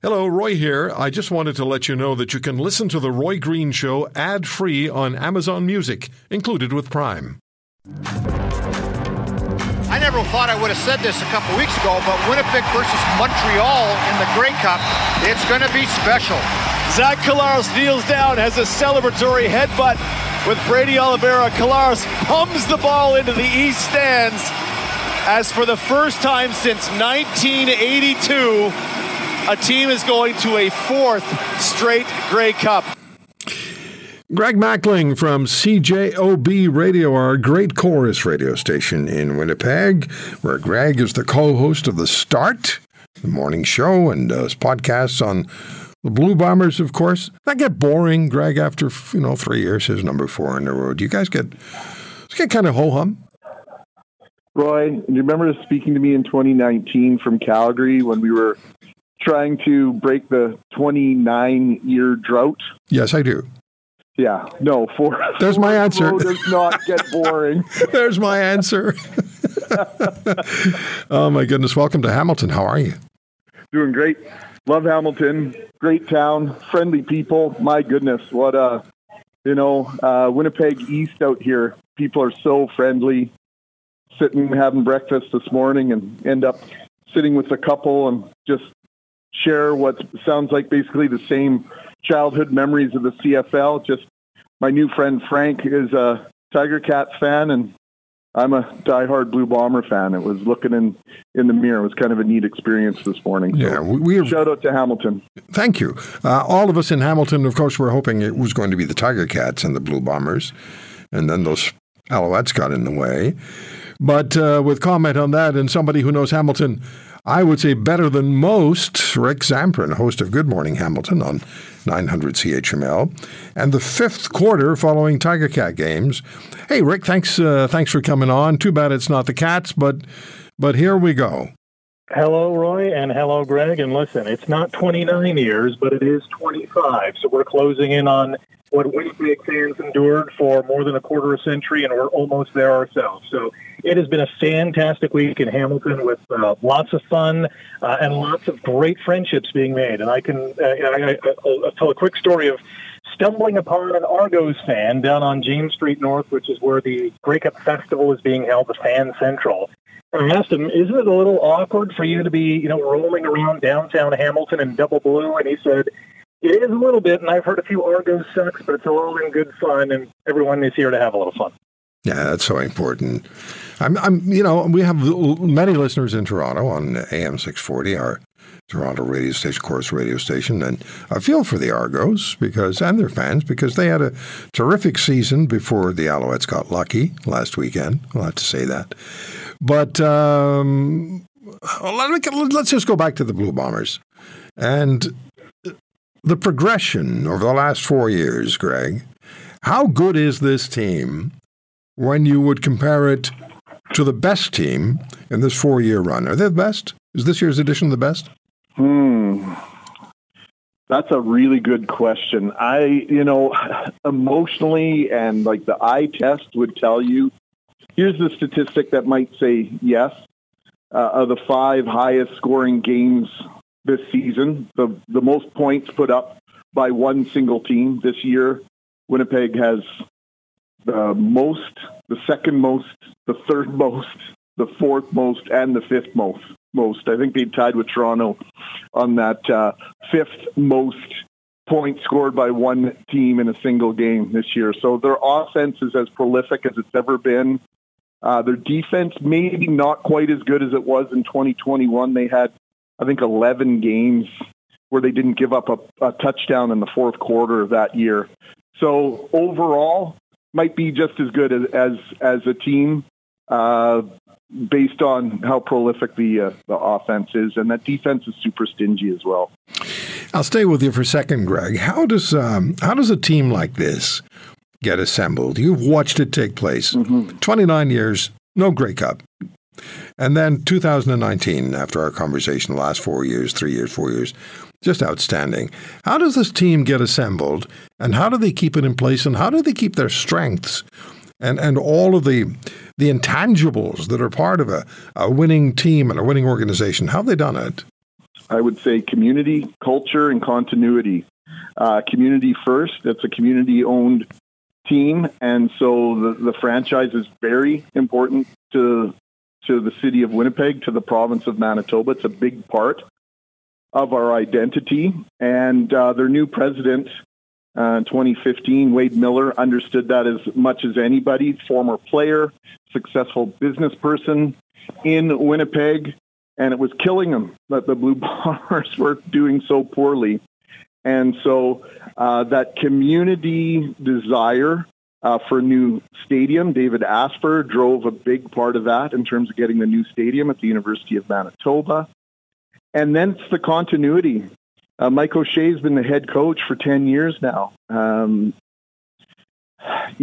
Hello, Roy here. I just wanted to let you know that you can listen to The Roy Green Show ad-free on Amazon Music, included with Prime. I never thought I would have said this a couple weeks ago, but Winnipeg versus Montreal in the Grey Cup, it's going to be special. Zach Collaros kneels down, has a celebratory headbutt with Brady Oliveira. Kalaris pumps the ball into the east stands as for the first time since 1982... a team is going to a fourth straight Grey Cup. Greg Mackling from CJOB Radio, our great chorus radio station in Winnipeg, where Greg is the co-host of The Start, the morning show, and does podcasts on the Blue Bombers, of course. That get boring, Greg, after 3 years, his number 4 in a row. Do you guys get kind of ho-hum? Roy, do you remember speaking to me in 2019 from Calgary when we were trying to break the 29-year drought? Yes, I do. Yeah. No, four. There's my answer. Does not get boring. There's my answer. Oh, my goodness. Welcome to Hamilton. How are you? Doing great. Love Hamilton. Great town. Friendly people. My goodness. What a, Winnipeg East out here. People are so friendly. Sitting, having breakfast this morning and end up sitting with a couple and just share what sounds like basically the same childhood memories of the CFL. Just my new friend Frank is a Tiger Cats fan, and I'm a diehard Blue Bomber fan. It was looking in the mirror. It was kind of a neat experience this morning. So yeah, shout out to Hamilton. Thank you. All of us in Hamilton, of course, were hoping it was going to be the Tiger Cats and the Blue Bombers, and then those Alouettes got in the way. But with comment on that and somebody who knows Hamilton, I would say better than most, Rick Zamperin, host of Good Morning Hamilton on 900 CHML, and the 5th Quarter following Tiger Cat games. Hey, Rick, thanks for coming on. Too bad it's not the Cats, but here we go. Hello, Roy, and hello, Greg. And listen, it's not 29 years, but it is 25, so we're closing in on what Winnipeg fans endured for more than a quarter of a century, and we're almost there ourselves. So it has been a fantastic week in Hamilton with lots of fun and lots of great friendships being made. And I can I'll tell a quick story of stumbling upon an Argos fan down on James Street North, which is where the Breakup Festival is being held, the Fan Central. I asked him, isn't it a little awkward for you to be, rolling around downtown Hamilton in double blue? And he said, it is a little bit, and I've heard a few Argos sucks, but it's all in good fun, and everyone is here to have a little fun. Yeah, that's so important. We have many listeners in Toronto on AM640, our Toronto radio station, chorus radio station, and I feel for the Argos and their fans because they had a terrific season before the Alouettes got lucky last weekend. I'll have to say that. But let's just go back to the Blue Bombers. And the progression over the last 4 years, Greg, how good is this team when you would compare it to the best team in this 4-year run? Are they the best? Is this year's edition the best? That's a really good question. I, emotionally and like the eye test would tell you, here's the statistic that might say yes. Of the 5 highest scoring games this season, the most points put up by one single team this year, Winnipeg has the most, the second most, the third most, the fourth most, and the fifth most. I think they tied with Toronto on that fifth most points scored by one team in a single game this year. So their offense is as prolific as it's ever been. Their defense maybe not quite as good as it was in 2021. They had, I think, 11 games where they didn't give up a touchdown in the 4th quarter of that year. So overall, might be just as good as a team based on how prolific the offense is. And that defense is super stingy as well. I'll stay with you for a second, Greg. How does a team like this get assembled? You've watched it take place. Mm-hmm. 29 years, no Grey Cup. And then 2019, after our conversation, the last 4 years, 3 years, 4 years, just outstanding. How does this team get assembled, and how do they keep it in place, and how do they keep their strengths and all of the intangibles that are part of a winning team and a winning organization? How have they done it? I would say community, culture, and continuity. Community first. That's a community-owned team, and so the franchise is very important to the city of Winnipeg, to the province of Manitoba. It's a big part of our identity, and their new president in 2015, Wade Miller, understood that as much as anybody. Former player, successful business person in Winnipeg, and it was killing him that the Blue Bombers were doing so poorly. And so that community desire for a new stadium, David Asper drove a big part of that in terms of getting the new stadium at the University of Manitoba. And then it's the continuity. Mike O'Shea has been the head coach for 10 years now. You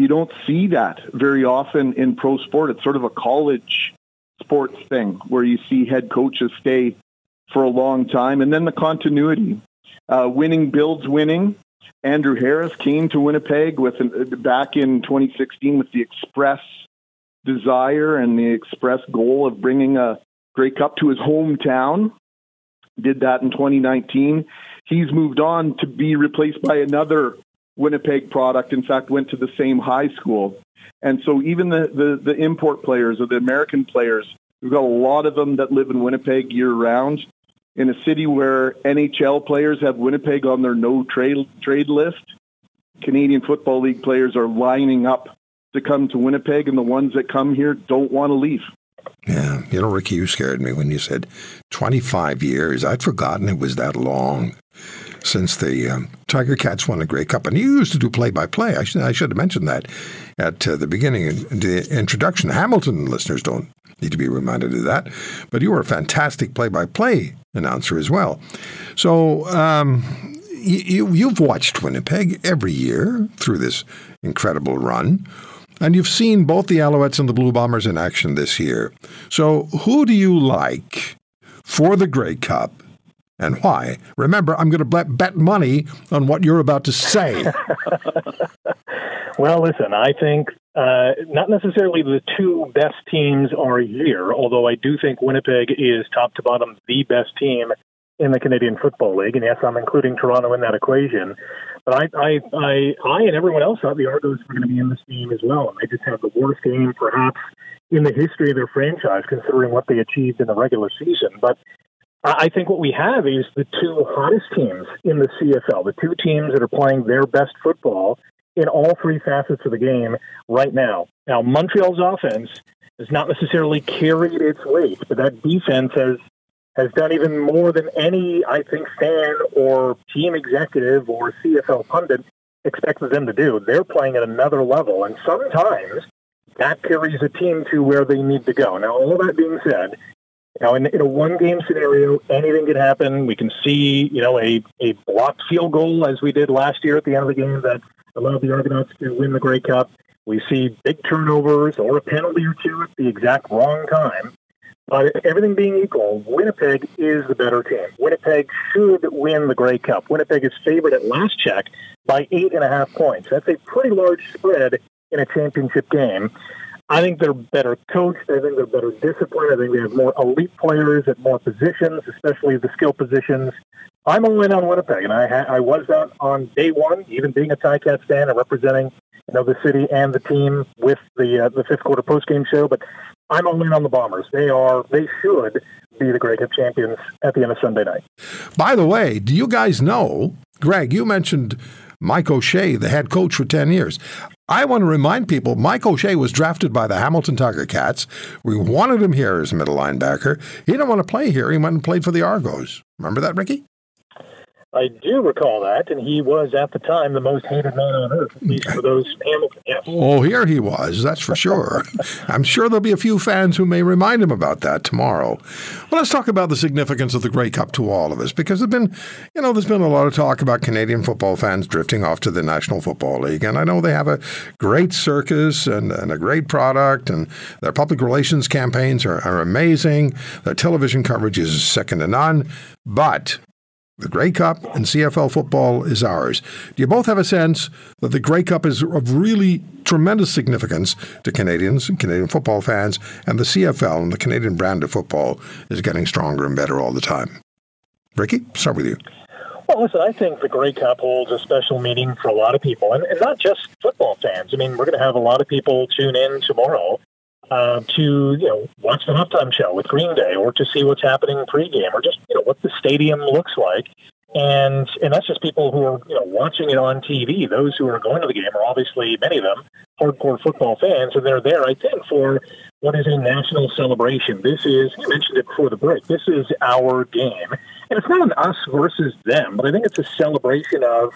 don't see that very often in pro sport. It's sort of a college sports thing where you see head coaches stay for a long time. And then the continuity. Winning builds winning. Andrew Harris came to Winnipeg back in 2016 with the express desire and the express goal of bringing a Grey Cup to his hometown. Did that in 2019. He's moved on to be replaced by another Winnipeg product. In fact, went to the same high school. And so even the import players or the American players, we've got a lot of them that live in Winnipeg year-round. In a city where NHL players have Winnipeg on their no-trade list, Canadian Football League players are lining up to come to Winnipeg, and the ones that come here don't want to leave. Yeah. You know, Ricky, you scared me when you said 25 years. I'd forgotten it was that long since the Tiger Cats won a Grey Cup. And you used to do play-by-play. I should have mentioned that at the beginning of the introduction. Hamilton listeners don't need to be reminded of that. But you were a fantastic play-by-play announcer as well. So you've watched Winnipeg every year through this incredible run. And you've seen both the Alouettes and the Blue Bombers in action this year. So who do you like for the Grey Cup and why? Remember, I'm going to bet money on what you're about to say. Well, listen, I think not necessarily the two best teams are here, although I do think Winnipeg is top to bottom the best team in the Canadian Football League. And yes, I'm including Toronto in that equation. But I and everyone else thought the Argos were going to be in this game as well. And they just had the worst game, perhaps, in the history of their franchise, considering what they achieved in the regular season. But I think what we have is the two hottest teams in the CFL, the two teams that are playing their best football in all three facets of the game right now. Now, Montreal's offense has not necessarily carried its weight, but that defense has done even more than any, I think, fan or team executive or CFL pundit expected them to do. They're playing at another level, and sometimes that carries a team to where they need to go. Now, all that being said, you know, in a one-game scenario, anything could happen. We can see, you know, a blocked field goal, as we did last year at the end of the game, that allowed the Argonauts to win the Grey Cup. We see big turnovers or a penalty or two at the exact wrong time. But everything being equal, Winnipeg is the better team. Winnipeg should win the Grey Cup. Winnipeg is favored at last check by 8.5 points. That's a pretty large spread in a championship game. I think they're better coached. I think they're better disciplined. I think they have more elite players at more positions, especially the skill positions. I'm all in on Winnipeg, and I was out on day one, even being a Tiger Cats fan and representing, you know, the city and the team with the 5th Quarter postgame show. But I'm all in on the Bombers. They should be the Grey Cup champions at the end of Sunday night. By the way, do you guys know, Greg, you mentioned Mike O'Shea, the head coach for 10 years. I want to remind people, Mike O'Shea was drafted by the Hamilton Tiger Cats. We wanted him here as middle linebacker. He didn't want to play here. He went and played for the Argos. Remember that, Ricky? I do recall that, and he was, at the time, the most hated man on earth, at least for those Hamilton fans. Oh, here he was, that's for sure. I'm sure there'll be a few fans who may remind him about that tomorrow. Well, let's talk about the significance of the Grey Cup to all of us, because there's been a lot of talk about Canadian football fans drifting off to the National Football League, and I know they have a great circus and a great product, and their public relations campaigns are amazing. Their television coverage is second to none, but the Grey Cup and CFL football is ours. Do you both have a sense that the Grey Cup is of really tremendous significance to Canadians and Canadian football fans, and the CFL and the Canadian brand of football is getting stronger and better all the time? Ricky, start with you. Well, listen, I think the Grey Cup holds a special meaning for a lot of people, and not just football fans. I mean, we're going to have a lot of people tune in tomorrow to, you know, watch the halftime show with Green Day, or to see what's happening pregame, or just, you know, what the stadium looks like. And that's just people who are, you know, watching it on TV. Those who are going to the game are obviously, many of them, hardcore football fans, and they're there, I think, for what is a national celebration. This is, you mentioned it before the break, this is our game. And it's not an us versus them, but I think it's a celebration of,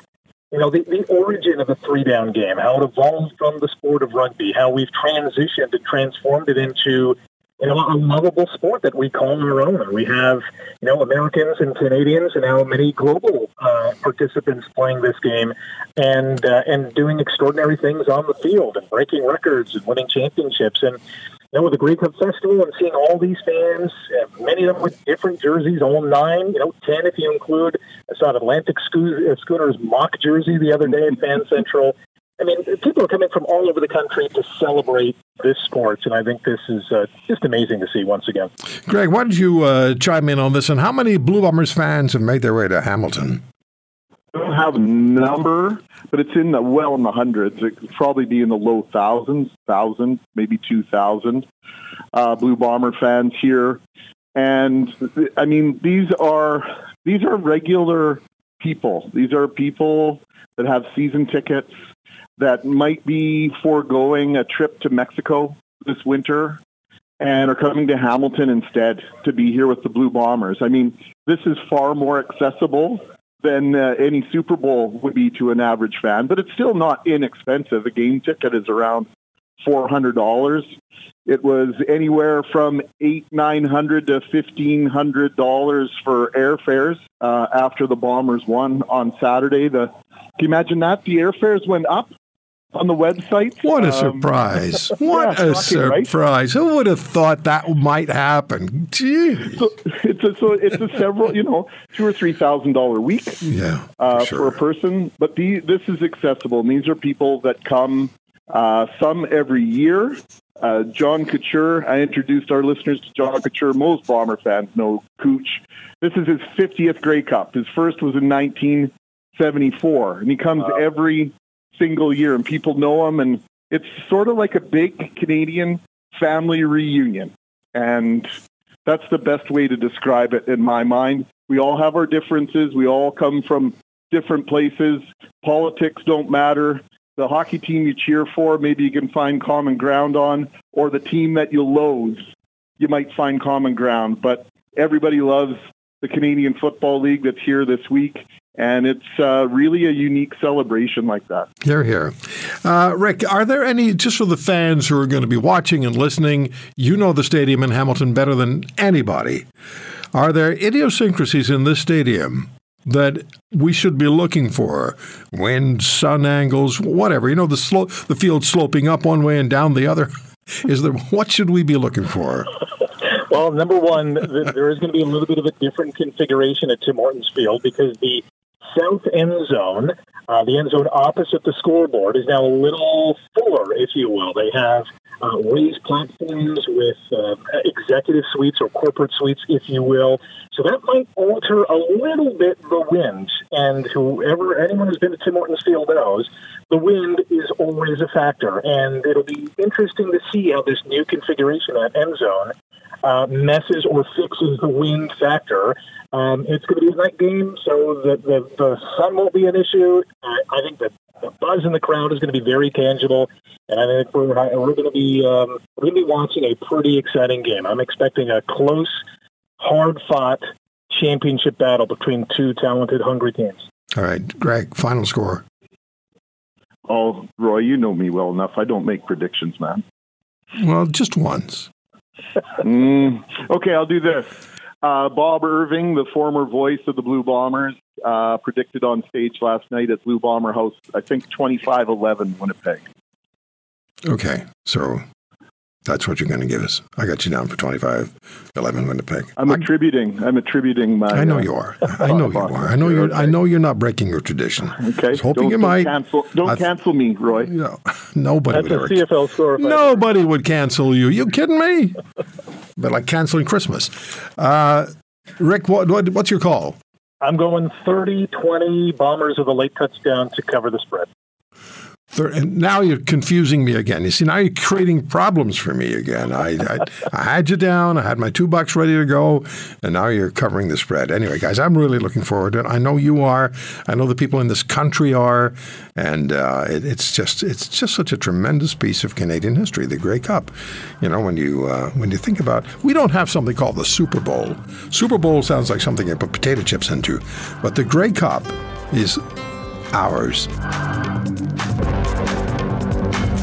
you know, the origin of the three-down game, how it evolved from the sport of rugby, how we've transitioned and transformed it into, you know, a lovable sport that we call our own. And we have, you know, Americans and Canadians and now many global participants playing this game and doing extraordinary things on the field and breaking records and winning championships. And, you know, with the Grey Cup Festival and seeing all these fans, many of them with different jerseys, all 9, you know, 10 if you include, I saw an Atlantic Scooters mock jersey the other day at Fan Central. I mean, people are coming from all over the country to celebrate this sport, and I think this is just amazing to see once again. Greg, why don't you chime in on this, and how many Blue Bombers fans have made their way to Hamilton? I don't have a number, but it's in the well in the hundreds. It could probably be in the low thousands, maybe 2,000 Blue Bomber fans here. And, I mean, these are regular people. These are people that have season tickets, that might be foregoing a trip to Mexico this winter and are coming to Hamilton instead to be here with the Blue Bombers. I mean, this is far more accessible than any Super Bowl would be to an average fan, but it's still not inexpensive. A game ticket is around $400. It was anywhere from $900 to $1,500 for airfares after the Bombers won on Saturday. Can you imagine that? The airfares went up on the website. What a surprise. What a surprise. Right? Who would have thought that might happen? Jeez. So it's a several, you know, $2,000 or $3,000 week for a person. But this is accessible. And these are people that come some every year. John Couture, I introduced our listeners to John Couture. Most Bomber fans know Cooch. This is his 50th Grey Cup. His first was in 1974, and he comes every single year, and people know him, and it's sort of like a big Canadian family reunion, and that's the best way to describe it in my mind. We all have our differences. We all come from different places. Politics don't matter. The hockey team you cheer for, maybe you can find common ground on, or the team that you loathe, you might find common ground, but everybody loves the Canadian Football League that's here this week. And it's really a unique celebration like that. Hear, hear. Rick, are there any, just for the fans who are going to be watching and listening, you know the stadium in Hamilton better than anybody. Are there idiosyncrasies in this stadium that we should be looking for? Wind, sun angles, whatever. You know, the field sloping up one way and down the other. What should we be looking for? Well, number one, there is going to be a little bit of a different configuration at Tim Hortons Field because the south end zone, the end zone opposite the scoreboard, is now a little fuller, if you will. They have raised platforms with executive suites or corporate suites, if you will. So that might alter a little bit the wind. And anyone who's been to Tim Hortons Field knows, the wind is always a factor. And it'll be interesting to see how this new configuration at end zone messes or fixes the wind factor. It's going to be a night game, so the sun won't be an issue. I think that the buzz in the crowd is going to be very tangible, and I think we're going to be watching a pretty exciting game. I'm expecting a close, hard-fought championship battle between two talented, hungry teams. All right, Greg, final score. Oh, Roy, you know me well enough. I don't make predictions, man. Well, just once. Okay, I'll do this. Bob Irving, the former voice of the Blue Bombers, predicted on stage last night at Blue Bomber House, I think 25-11 Winnipeg. Okay, so that's what you're going to give us. I got you down for 25-11 Winnipeg. I'm attributing my. I know you are. I know you are. I know you're. I know you're not breaking your tradition. Okay, I was hoping you might. Don't cancel me, Roy. No, nobody would ever. That's a CFL score. Nobody would cancel you. You kidding me? But like canceling Christmas. Rick, what's your call? I'm going 30-20 Bombers with a late touchdown to cover the spread. And now you're confusing me again. You see, now you're creating problems for me again. I had you down. I had my $2 ready to go, and now you're covering the spread. Anyway, guys, I'm really looking forward to it. I know you are. I know the people in this country are, and it's just such a tremendous piece of Canadian history, the Grey Cup. You know, when you think about, we don't have something called the Super Bowl. Super Bowl sounds like something you put potato chips into, but the Grey Cup is ours.